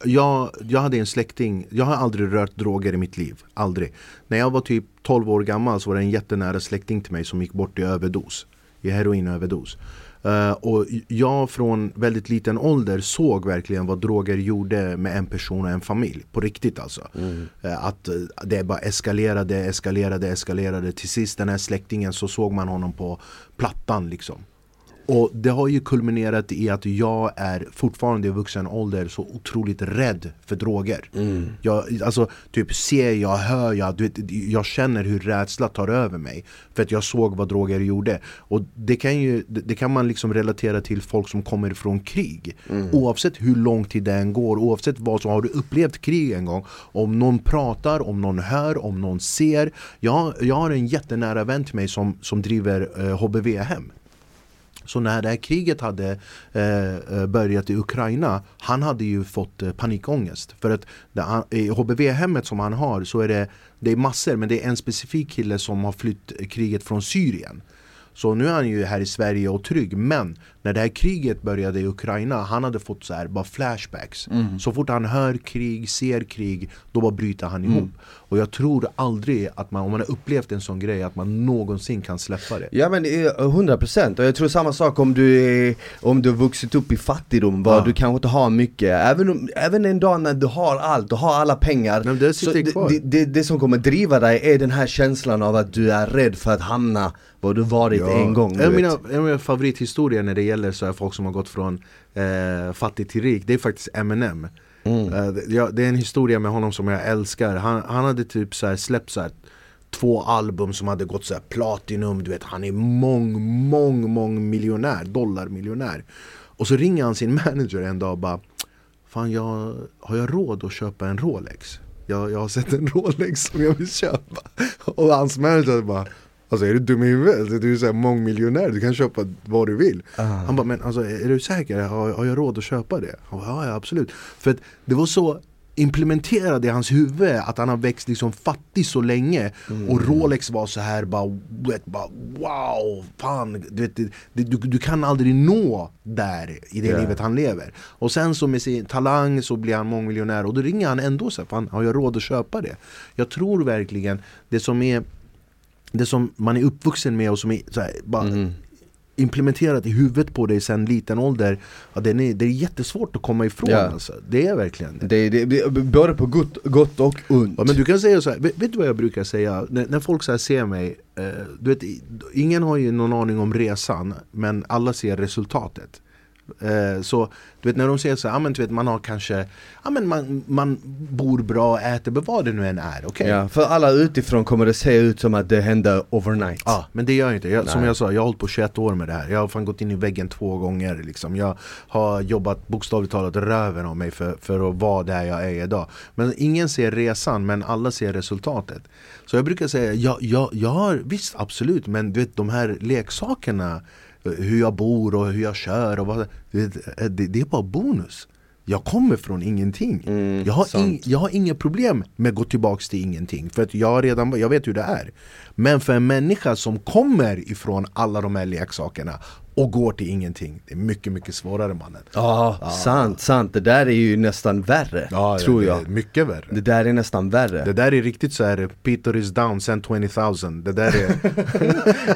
Jag, jag hade en släkting, jag har aldrig rört droger i mitt liv. Aldrig. När jag var typ tolv år gammal så var det en jättenära släkting till mig som gick bort i överdos. I heroinöverdos. Uh, och jag från väldigt liten ålder såg verkligen vad droger gjorde med en person och en familj, på riktigt alltså. Mm. uh, att uh, det bara eskalerade, eskalerade, eskalerade till sist den här släktingen, så såg man honom på plattan liksom. Och det har ju kulminerat i att jag är fortfarande i vuxen ålder så otroligt rädd för droger. Mm. Jag, alltså, typ ser jag, hör jag, du vet, jag känner hur rädsla tar över mig. För att jag såg vad droger gjorde. Och det kan, ju, det kan man liksom relatera till folk som kommer från krig. Mm. Oavsett hur lång tid det än går, oavsett vad, så har du upplevt krig en gång. Om någon pratar, om någon hör, om någon ser. Jag, jag har en jättenära vän till mig som, som driver eh, H B V-hem. Så när det här kriget hade eh, börjat i Ukraina, han hade ju fått eh, panikångest. För att det, han, i H B V-hemmet som han har, så är det, det är massor, men det är en specifik kille som har flytt kriget från Syrien. Så nu är han ju här i Sverige och trygg. Men när det här kriget började i Ukraina, han hade fått så här, bara flashbacks. Mm. Så fort han hör krig, ser krig, då bara bryter han ihop. Mm. Och jag tror aldrig att man, om man har upplevt en sån grej, att man någonsin kan släppa det. Ja, men hundra procent. Och jag tror samma sak om du, om du har vuxit upp i fattigdom, var ja. Du kanske inte har mycket. Även, om, även en dag när du har allt, du har alla pengar. Men det, så det, det, det som kommer driva dig är den här känslan av att du är rädd för att hamna var du varit ja. en gång. En av mina, mina favorithistorier när det gäller så här folk som har gått från eh, fattig till rik, det är faktiskt M and M. Mm. Uh, det, ja, det är en historia med honom som jag älskar. Han, han hade typ så här släppt så här två album som hade gått så här platinum, du vet, han är mång, mång, mång miljonär, dollarmiljonär. Och så ringer han sin manager en dag och bara, fan jag, har jag råd att köpa en Rolex? Jag, jag har sett en Rolex som jag vill köpa. Och hans manager bara, alltså är du dum i huvudet? Du är så här mångmiljonär, du kan köpa vad du vill. Uh. Han bara, men alltså är du säker? Har, har jag råd att köpa det? Bara, ja, ja, absolut. För att det var så implementerade i hans huvud att han har växt liksom fattig så länge. Mm. Och Rolex var så här bara, vet, bara wow, fan, du, vet, du, du, du kan aldrig nå där i det yeah. livet han lever. Och sen så med sin talang så blir han mångmiljonär och då ringer han ändå så här, fan, har jag råd att köpa det? Jag tror verkligen det som är det som man är uppvuxen med och som är så här, bara mm. implementerat i huvudet på dig sedan liten ålder, ja, det, är, det är jättesvårt att komma ifrån. Yeah. Alltså. Det är verkligen det. Det, det, det både på gott, gott och ont. Ja, men du kan säga så här, vet, vet du vad jag brukar säga? När, när folk så här ser mig, eh, du vet, ingen har ju någon aning om resan, men alla ser resultatet. Så du vet när de säger så här, ah, men, du vet, man har kanske ah, men man, man bor bra, äter, vad det nu än är, okay? Ja, för alla utifrån kommer det se ut som att det händer overnight. Ja, ah, men det gör jag inte. Jag, som jag sa, jag har hållit på tjugoett år med det här. Jag har fan gått in i väggen två gånger liksom. Jag har jobbat bokstavligt talat röven om mig för, för att vara där jag är idag. Men ingen ser resan, men alla ser resultatet. Så jag brukar säga, jag, jag, jag har visst, absolut, men du vet de här leksakerna, hur jag bor och hur jag kör och vad, det, det, det är bara bonus. Jag kommer från ingenting. Mm, jag, har ing, jag har inga problem med att gå tillbaka till ingenting. För att jag, redan, jag vet hur det är. Men för en människa som kommer ifrån alla de här leksakerna och går till ingenting, det är mycket, mycket svårare, mannen. Ja, ah, sant, sant. Det där är ju nästan värre, ah, tror jag. Mycket värre. Det där är nästan värre. Det där är riktigt så här, Peter is down, send twenty thousand. Det där är...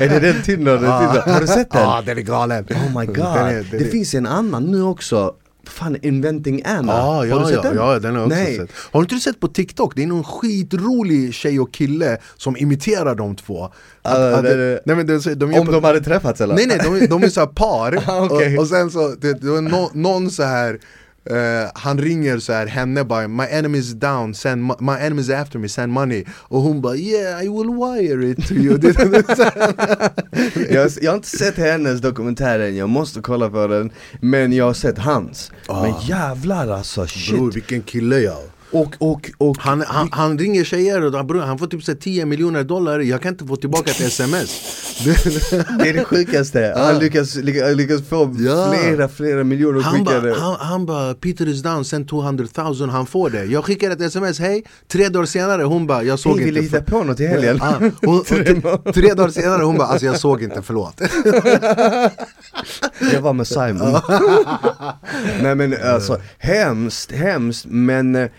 är det den Tinder? Ah. Har du sett den? Ja, ah, den är galen. Oh my god. Den är, den är... Det finns en annan nu också. Fan, Inventing Anna. Ah, ja, har du sett ja, den? Ja, den har jag också Nej. sett. Har du inte sett på TikTok? Det är någon skitrolig tjej och kille som imiterar de två. Att, uh, att, det, det, nej, men det, de om på, de hade träffats eller? Nej, nej, de, de är så här par. ah, okay. och, och sen så, det, det var no, någon så här... Uh, han ringer så här henne bara, my enemy's down, send my, my enemy's after me, send money. Och hon bara, yeah, I will wire it to you. jag, jag har inte sett hennes dokumentär än, jag måste kolla på den. Men jag har sett hans. ah. Men jävlar alltså, shit. Bror, vilken kille jag. Och, och, och, han, han, han ringer tjejer och han, han får typ så tio miljoner dollar. Jag kan inte få tillbaka ett sms. Det är det sjukaste. Han lyckas, lyckas få ja. flera, flera miljoner skickade. Han, han bara, Peter is down, send two hundred thousand. Han får det. Jag skickar ett sms, hej. Tre dagar senare, hon bara, jag såg inte. Hej, ville hitta på något i helgen. Ja, hon, och, tre, tre dagar senare, hon bara, alltså jag såg inte, förlåt. Jag var med Simon. Nej men alltså, hemskt, hemskt, men...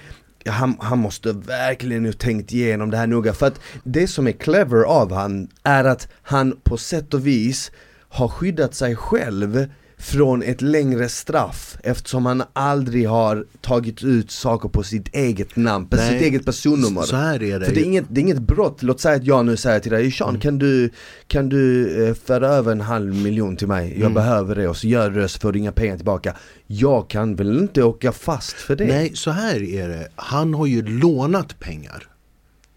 Han, han måste verkligen nu tänkt igenom det här noga, för att det som är clever av han är att han på sätt och vis har skyddat sig själv från ett längre straff, eftersom han aldrig har tagit ut saker på sitt eget namn, på Nej, sitt eget personnummer. Så här är det. För det är inget, det är inget brott. Låt säga att jag nu säger till dig, Sean, mm. kan du, kan du eh, föra över en halv miljon till mig? Jag mm. behöver det, och så gör du det, så får du inga pengar tillbaka. Jag kan väl inte åka fast för det? Nej, så här är det. Han har ju lånat pengar.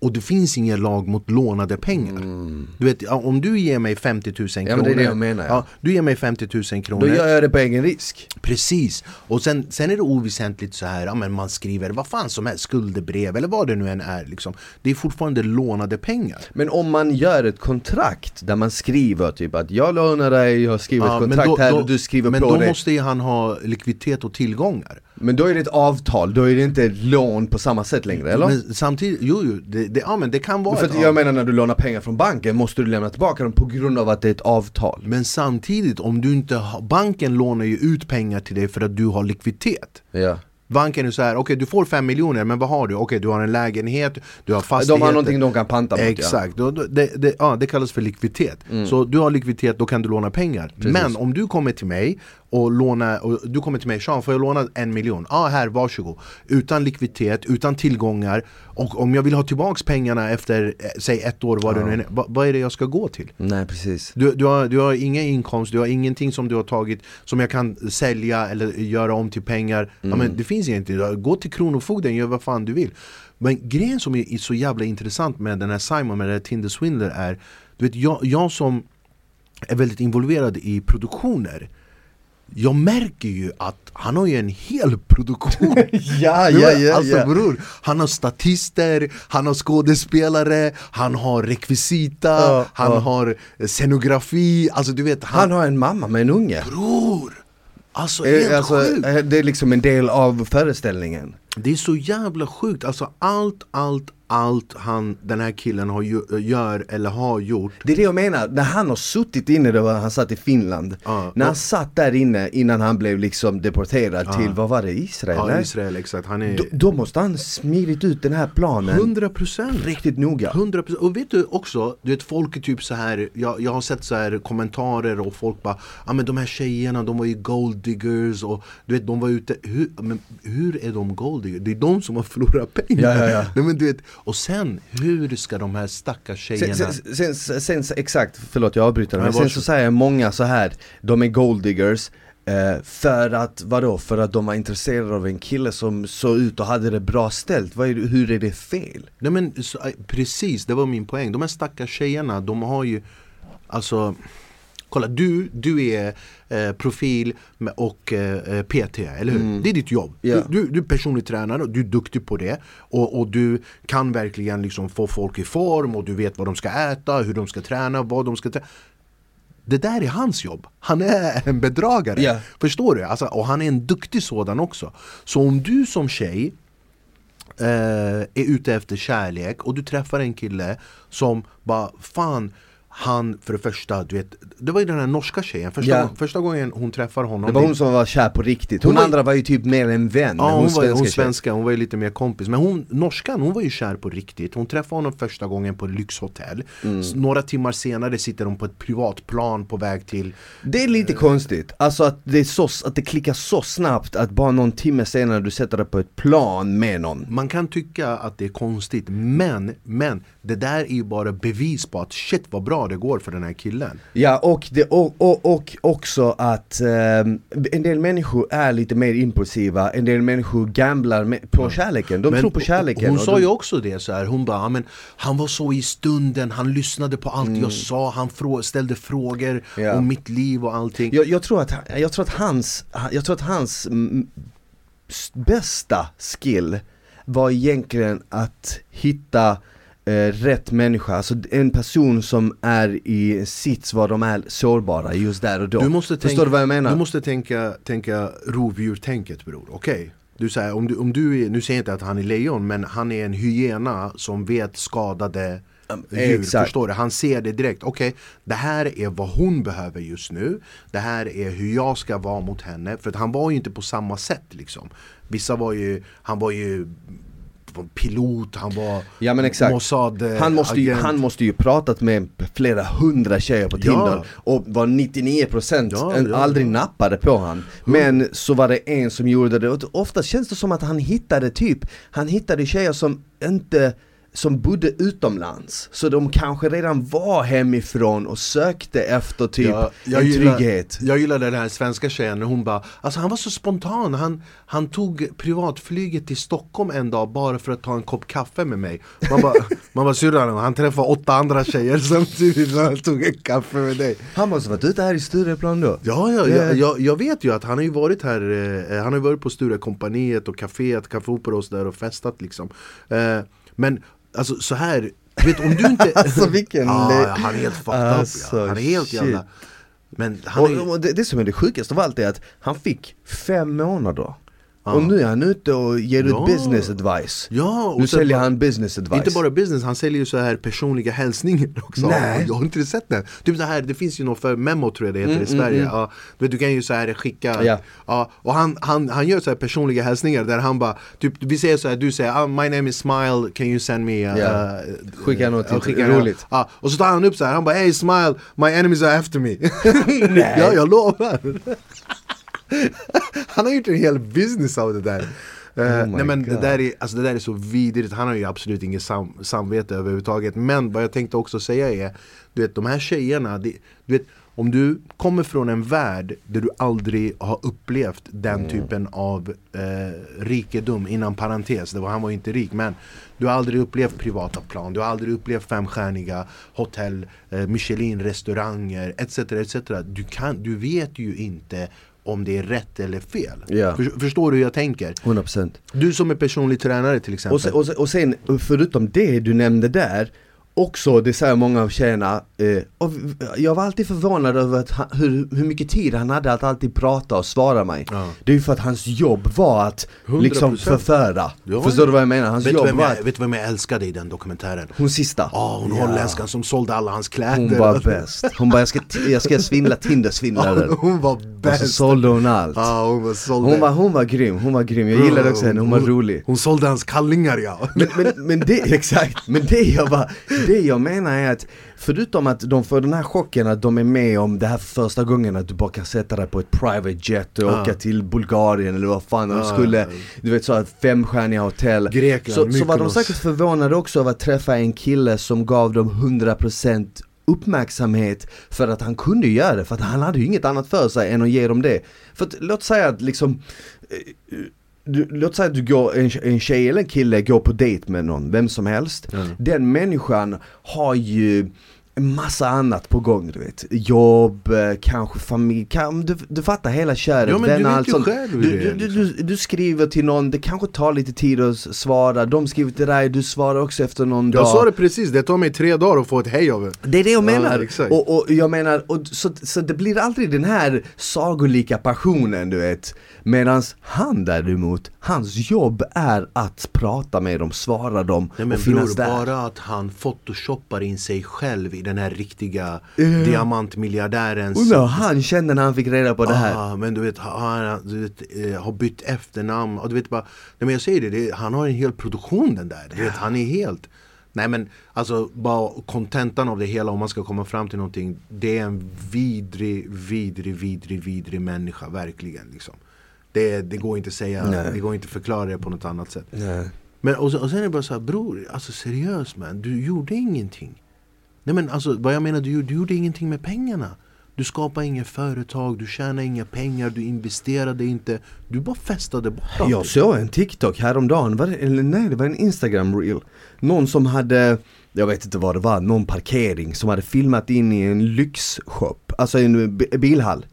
Och det finns ingen lag mot lånade pengar. Mm. Du vet, om du ger mig femtio tusen kronor. Ja, det är det jag menar. Ja. Ja, du ger mig femtio tusen kronor. Då gör jag det på egen risk. Precis. Och sen, sen är det oväsentligt så här. Ja, men man skriver vad fan som helst. Skuldebrev eller vad det nu än är. Liksom. Det är fortfarande lånade pengar. Men om man gör ett kontrakt där man skriver typ att jag lånar dig. Jag har skrivit ja, ett kontrakt då, här då, och du skriver men på det. Men då måste ju han ha likviditet och tillgångar. Men då är det ett avtal, då är det inte lån på samma sätt längre, eller? Men samtidigt, jo, jo det, det, ja, men det kan vara... För att jag menar, när du lånar pengar från banken måste du lämna tillbaka dem på grund av att det är ett avtal. Men samtidigt, om du inte har... Banken lånar ju ut pengar till dig för att du har likviditet. Ja. Banken är så här, okej okay, du får fem miljoner, men vad har du? Okej, okay, du har en lägenhet, du har fastigheter. De har någonting de kan panta mot. Exakt, ja. det, det, det, ja, det kallas för likviditet. Mm. Så du har likviditet, då kan du låna pengar. Precis. Men om du kommer till mig och lånar, och du kommer till mig, Sean, får jag låna en miljon? Ja, ah, här, varsågod. Utan likviditet, utan tillgångar. Och om jag vill ha tillbaka pengarna efter, säg ett år, vad, ja. det nu, vad, vad är det jag ska gå till? Nej, precis. Du, du, har, du har ingen inkomst, du har ingenting som du har tagit som jag kan sälja eller göra om till pengar. Mm. Ja, men det finns egentligen. Gå till kronofogden, gör vad fan du vill. Men grejen som är så jävla intressant med den här Simon, med den här Tinder Swindler, är, du vet, jag, jag som är väldigt involverad i produktioner, jag märker ju att han har ju en hel produktion. ja, ja, ja, alltså ja. Bror, han har statister, han har skådespelare, han har rekvisita, uh, han uh. har scenografi, alltså du vet. Han, han har en mamma med en unge. Bror, alltså, är, alltså det är liksom en del av föreställningen. Det är så jävla sjukt, alltså allt, allt, allt han, den här killen har ju, gör eller har gjort. Det är det jag menar, när han har suttit inne, då han satt i Finland, ah, när han satt där inne innan han blev liksom deporterad ah, till, vad var det, Israel? Ja, ah, Israel, exakt. Han är... då, då måste han smidit ut den här planen. hundra procent. Riktigt noga. hundra procent. Och vet du också, du vet, folk är typ så här, jag, jag har sett så här kommentarer och folk bara, ja ah, men de här tjejerna, de var ju gold diggers och du vet, de var ute, hur, men hur är de gold diggers? Det är de som har förlorat pengar. Ja, ja, ja. Nej, men du vet. Och sen, hur ska de här stackars tjejerna... Sen, sen, sen, sen, sen exakt, förlåt jag avbryter det, men sen så säger många så här, de är gold diggers eh, för att, vadå, för att de var intresserade av en kille som såg ut och hade det bra ställt. Vad är, hur är det fel? Nej men, så, precis, det var min poäng. De här stackars tjejerna, de har ju, alltså... Kolla, du, du är eh, profil och eh, P T, eller hur? Mm. Det är ditt jobb. Yeah. Du, du, du är personlig tränare och du är duktig på det. Och, och du kan verkligen liksom få folk i form och du vet vad de ska äta, hur de ska träna, vad de ska träna. Det där är hans jobb. Han är en bedragare. Yeah. Förstår du? Alltså, och han är en duktig sådan också. Så om du som tjej eh, är ute efter kärlek och du träffar en kille som bara, fan... Han, för det första, du vet, det var ju den här norska tjejen, första, yeah. gång, första gången hon träffar honom. Det var hon som var kär på riktigt. Hon, hon var, andra var ju typ mer en vän. Ja, hon, hon svenska, var, hon, svenska hon var ju lite mer kompis. Men hon, norskan, hon var ju kär på riktigt. Hon träffade honom första gången på lyxhotell. Mm. Några timmar senare sitter de på ett privatplan på väg till... Det är lite äh, konstigt. Alltså att det, är så, att det klickar så snabbt att bara någon timme senare du sätter dig på ett plan med någon. Man kan tycka att det är konstigt, men, men det där är ju bara bevis på att shit vad bra det går för den här killen. Ja, och, det, och, och, och också att eh, en del människor är lite mer impulsiva, en del människor gamblar med, på ja. kärleken, de men, tror på kärleken. Hon, hon sa de... ju också det så här, hon bara, men han var så i stunden, han lyssnade på allt mm. jag sa, han frå- ställde frågor ja. om mitt liv och allting. Jag, jag, tror att, jag tror att hans, jag tror att hans m- bästa skill var egentligen att hitta rätt människa, alltså en person som är i sits var de är sårbara just där och då. Du måste tänka, förstår du vad jag menar? Du måste tänka, tänka rovdjurtänket, bror, okej? Okay. Du säger, om du, om du är, nu säger jag inte att han är lejon, men han är en hyena som vet skadade djur, exakt. Förstår du? Han ser det direkt. Okej, okay, det här är vad hon behöver just nu. Det här är hur jag ska vara mot henne. För att han var ju inte på samma sätt liksom. Vissa var ju, han var ju pilot, han var ja, men exakt. Mossad, han måste, ju, han måste ju pratat med flera hundra tjejer på Tinder ja. och var nittionio procent ja, ja. aldrig nappade på han. Men mm. så var det en som gjorde det, och ofta känns det som att han hittade typ, han hittade tjejer som inte som bodde utomlands, så de kanske redan var hemifrån och sökte efter typ ja, jag en gillar, trygghet. Jag gillade den här svenska tjejen, hon bara, alltså han var så spontan, han, han tog privatflyget till Stockholm en dag bara för att ta en kopp kaffe med mig. Man bara, man bara syrran, han träffade åtta andra tjejer samtidigt när han tog en kaffe med dig. Han måste varit ute här i Stureplan då. Ja, ja, ja jag, jag vet ju att han har ju varit här, eh, han har ju varit på Sturekompaniet och kaféet, Café Operos där och festat liksom. Eh, men alltså så här, vet om du inte alltså vilken ah, han är helt fucked alltså, up. Ja. Han är helt shit. jävla. Men han och, är... och det, det som är det sjukaste av allt är att han fick fem månader. Ah. Och nu är han ute och ger ja. ut business advice. Ja, och nu säljer bara, han business advice. Inte bara business, han säljer ju så här personliga hälsningar också. Nej. Jag har inte sett det. Typ så här, det finns ju något för memo tror jag det heter mm, i Sverige. Mm, ja, du kan ju så här skicka. Ja. Ja, och han, han, han gör så här personliga hälsningar där han bara, typ vi säger så här, du säger ah, my name is Smile, can you send me? Uh, ja. Skicka något uh, skicka roligt. Ja, och så tar han upp så här, han bara hey Smile, my enemies are after me. Nej. Ja, jag lovar. Han har gjort en hel business av det där. Uh, oh nej men det där, är, alltså det där är så vidrigt. Han har ju absolut inget sam- samvete överhuvudtaget. Men vad jag tänkte också säga är, du vet de här tjejerna, det, du vet, om du kommer från en värld där du aldrig har upplevt den mm. typen av eh, rikedom, innan parentes, det var, han var inte rik, men du har aldrig upplevt privata plan, du har aldrig upplevt femstjärniga hotell, eh, Michelin-restauranger etc, et cetera. Du, kan, du vet ju inte om det är rätt eller fel. Yeah. För, förstår du hur jag tänker? hundra procent. Du som är personlig tränare till exempel. Och sen, och sen, och sen förutom det du nämnde där, också det säger många av tjejerna, eh, och jag var alltid förvånad över att han, hur, hur mycket tid han hade att alltid prata och svara mig. Ja. Det är ju för att hans jobb var att hundra procent liksom förföra. Ja. Förstår du vad jag menar? Hans vet, jobb vem jag, var att, vet du vem jag älskade i den dokumentären? Hon sista. Ja, oh, hon yeah. holländskan som sålde alla hans kläder. Hon var bäst. Hon bara, jag ska, t- jag ska svindla Tinder-svindlaren. Ja, hon var bäst. Och så sålde hon allt. Ja, hon, var hon, var, hon var grym, hon var grym. Jag gillade också henne, hon, hon var rolig. Hon sålde hans kallingar, ja. Men, men, men det, exakt. Men det jag bara... Det jag menar är att förutom att de får den här chocken att de är med om det här första gången att du bara kan sätta dig på ett private jet och ah. åka till Bulgarien eller vad fan de ah. skulle, du vet så här femstjärniga hotell, Grekland, så, så var de säkert förvånade också av att träffa en kille som gav dem hundra procent uppmärksamhet för att han kunde göra det, för att han hade ju inget annat för sig än att ge dem det. För att, låt säga att liksom Du, låt säga att du går, en, en tjej eller en kille går på dejt med någon, vem som helst. Mm. Den människan har ju en massa annat på gång, du vet. Jobb, kanske familj, kan, du, du fattar hela köret. Ja, men den, du vet ju själv du, du, du, du, du skriver till någon, det kanske tar lite tid att svara. De skriver till dig, du svarar också efter någon jag dag. Jag sa det precis, det tar mig tre dagar att få ett hej av er. Det är det jag menar. Ja, och, och jag menar, och, så, så det blir aldrig den här sagolika passionen, du vet. Medans han däremot, hans jobb är att prata med dem, svara dem. Nej, men och finnas bror, där. Bara att han photoshoppar in sig själv i den här riktiga uh, diamantmiljardärens... Undra, han kände när han fick reda på ah, det här. Men du vet, han du vet, har bytt efternamn. Och du vet bara, nej men jag säger det, det han har en hel produktion den där. Du vet, han är helt... Nej men alltså bara kontentan av det hela, om man ska komma fram till någonting, det är en vidrig, vidrig, vidrig, vidrig människa, verkligen liksom. Det, det går inte att säga, nej. Det går inte att förklara det på något annat sätt. Nej. Men, och, och sen är det bara så här, bror, alltså seriöst man, du gjorde ingenting. Nej men alltså, vad jag menar, du, du gjorde ingenting med pengarna. Du skapade inga företag, du tjänade inga pengar, du investerade inte. Du bara festade borta. Jag såg en TikTok häromdagen, var det, eller nej det var en Instagram-reel. Någon som hade, jag vet inte vad det var, någon parkering som hade filmat in i en lyxshop, alltså en bilhall.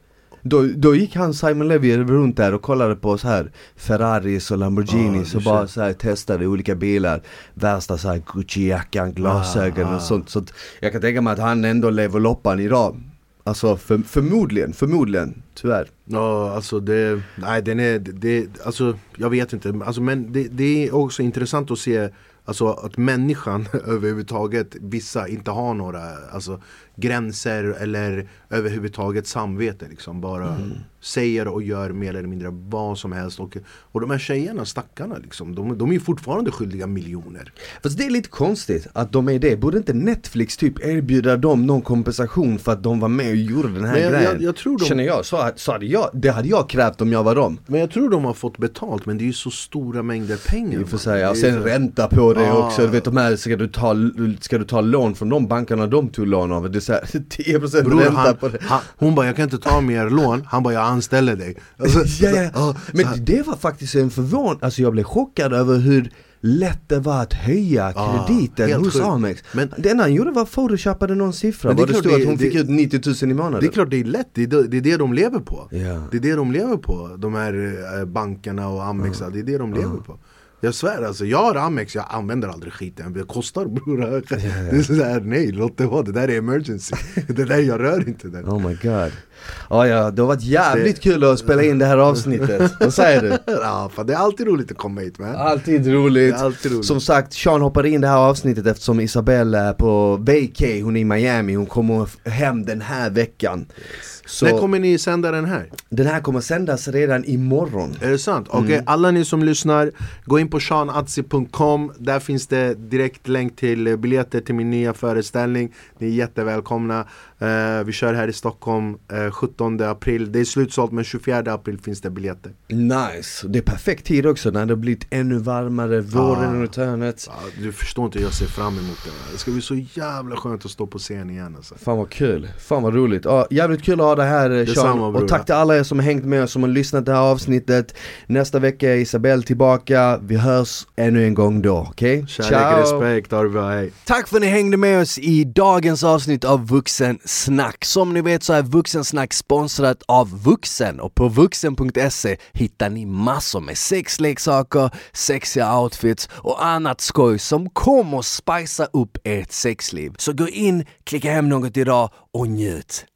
Då, då gick han Simon Levy runt där och kollade på så här Ferraris och Lamborghinis ah, och bara så här testade olika bilar, värsta så här Gucci-jackan, glasögon ah, och sånt. Så jag kan tänka mig att han ändå lever loppan idag. Alltså för, förmodligen, förmodligen. Tyvärr. Ja, alltså det... Nej, den är... Det, alltså, jag vet inte. Alltså, men det, det är också intressant att se alltså, att människan överhuvudtaget, vissa inte har några alltså, gränser eller överhuvudtaget samvete. Liksom, bara mm. säger och gör mer eller mindre vad som helst. Och, och de här tjejerna, stackarna, liksom, de, de är ju fortfarande skyldiga miljoner. Fast det är lite konstigt att de är det. Borde inte Netflix typ erbjuda dem någon kompensation för att de var med och gjorde den här jag, grejen? Jag, jag tror de... Känner jag, så, så hade jag, det hade jag krävt om jag var dem. Men jag tror de har fått betalt, men det är ju så stora mängder pengar. Får säga, och sen så... ränta på det ah. också. Du vet, de här, ska, du ta, ska du ta lån från de bankerna de tog lån av? Det är så här, tio procent bror, ränta han, på det. Han, hon bara, jag kan inte ta mer lån. Han bara, jag anställer dig. Alltså, ja, ja. Ah, men det var faktiskt en förvån. Alltså jag blev chockad över hur lätt det var att höja krediten ah, hos sjuk. Amex. Men det enda han gjorde var photoshopade någon siffra. Det, det stod det, att hon det, fick ut nittio tusen i månaden. Det är klart det är lätt. Det är det, det, är det de lever på. Yeah. Det är det de lever på. De här äh, bankerna och Amex. Uh. Det är det de lever uh. på. Jag svär alltså, jag har Amex, jag använder aldrig skiten. Det kostar bror. Yeah, yeah. Det är sådär, nej, låt det vara. Det där är emergency. Det där, jag rör inte det. Oh my god. Ja, ja, det har varit jävligt kul att spela in det här avsnittet. Vad säger du? Ja, fan, det är alltid roligt att komma hit med. Alltid roligt. Alltid roligt. Som sagt, Sean hoppar in det här avsnittet eftersom Isabelle är på vacay. Hon är i Miami. Hon kommer hem den här veckan. Yes. Så när kommer ni sända den här? Den här kommer sändas redan imorgon. Är det sant? Okej, okay, mm. alla ni som lyssnar, gå in på sean adzi punkt com. Där finns det direkt länk till biljetter till min nya föreställning. Ni är jättevälkomna. Uh, vi kör här i Stockholm uh, sjuttonde april. Det är slutsålt, men tjugofjärde april finns det biljetter. Nice, det är perfekt tid också när det har blivit ännu varmare, våren ah, runt hörnet. Ah, du förstår inte, jag ser fram emot det. Det ska bli så jävla skönt att stå på scen igen alltså. Fan vad kul, fan vad roligt. ah, Jävligt kul att ha det här, det Sean samma, och tack till alla er som hängt med och som har lyssnat det här avsnittet. Nästa vecka är Isabelle tillbaka. Vi hörs ännu en gång då, okej? Okay? Kärlek, respekt, arva, hej. Tack för att ni hängde med oss i dagens avsnitt av Vuxen Snack. Som ni vet så är Vuxens Snack sponsrat av Vuxen, och på vuxen punkt se hittar ni massor med sexleksaker, sexiga outfits och annat skoj som kommer att spicea upp ert sexliv. Så gå in, klicka hem något idag och njut.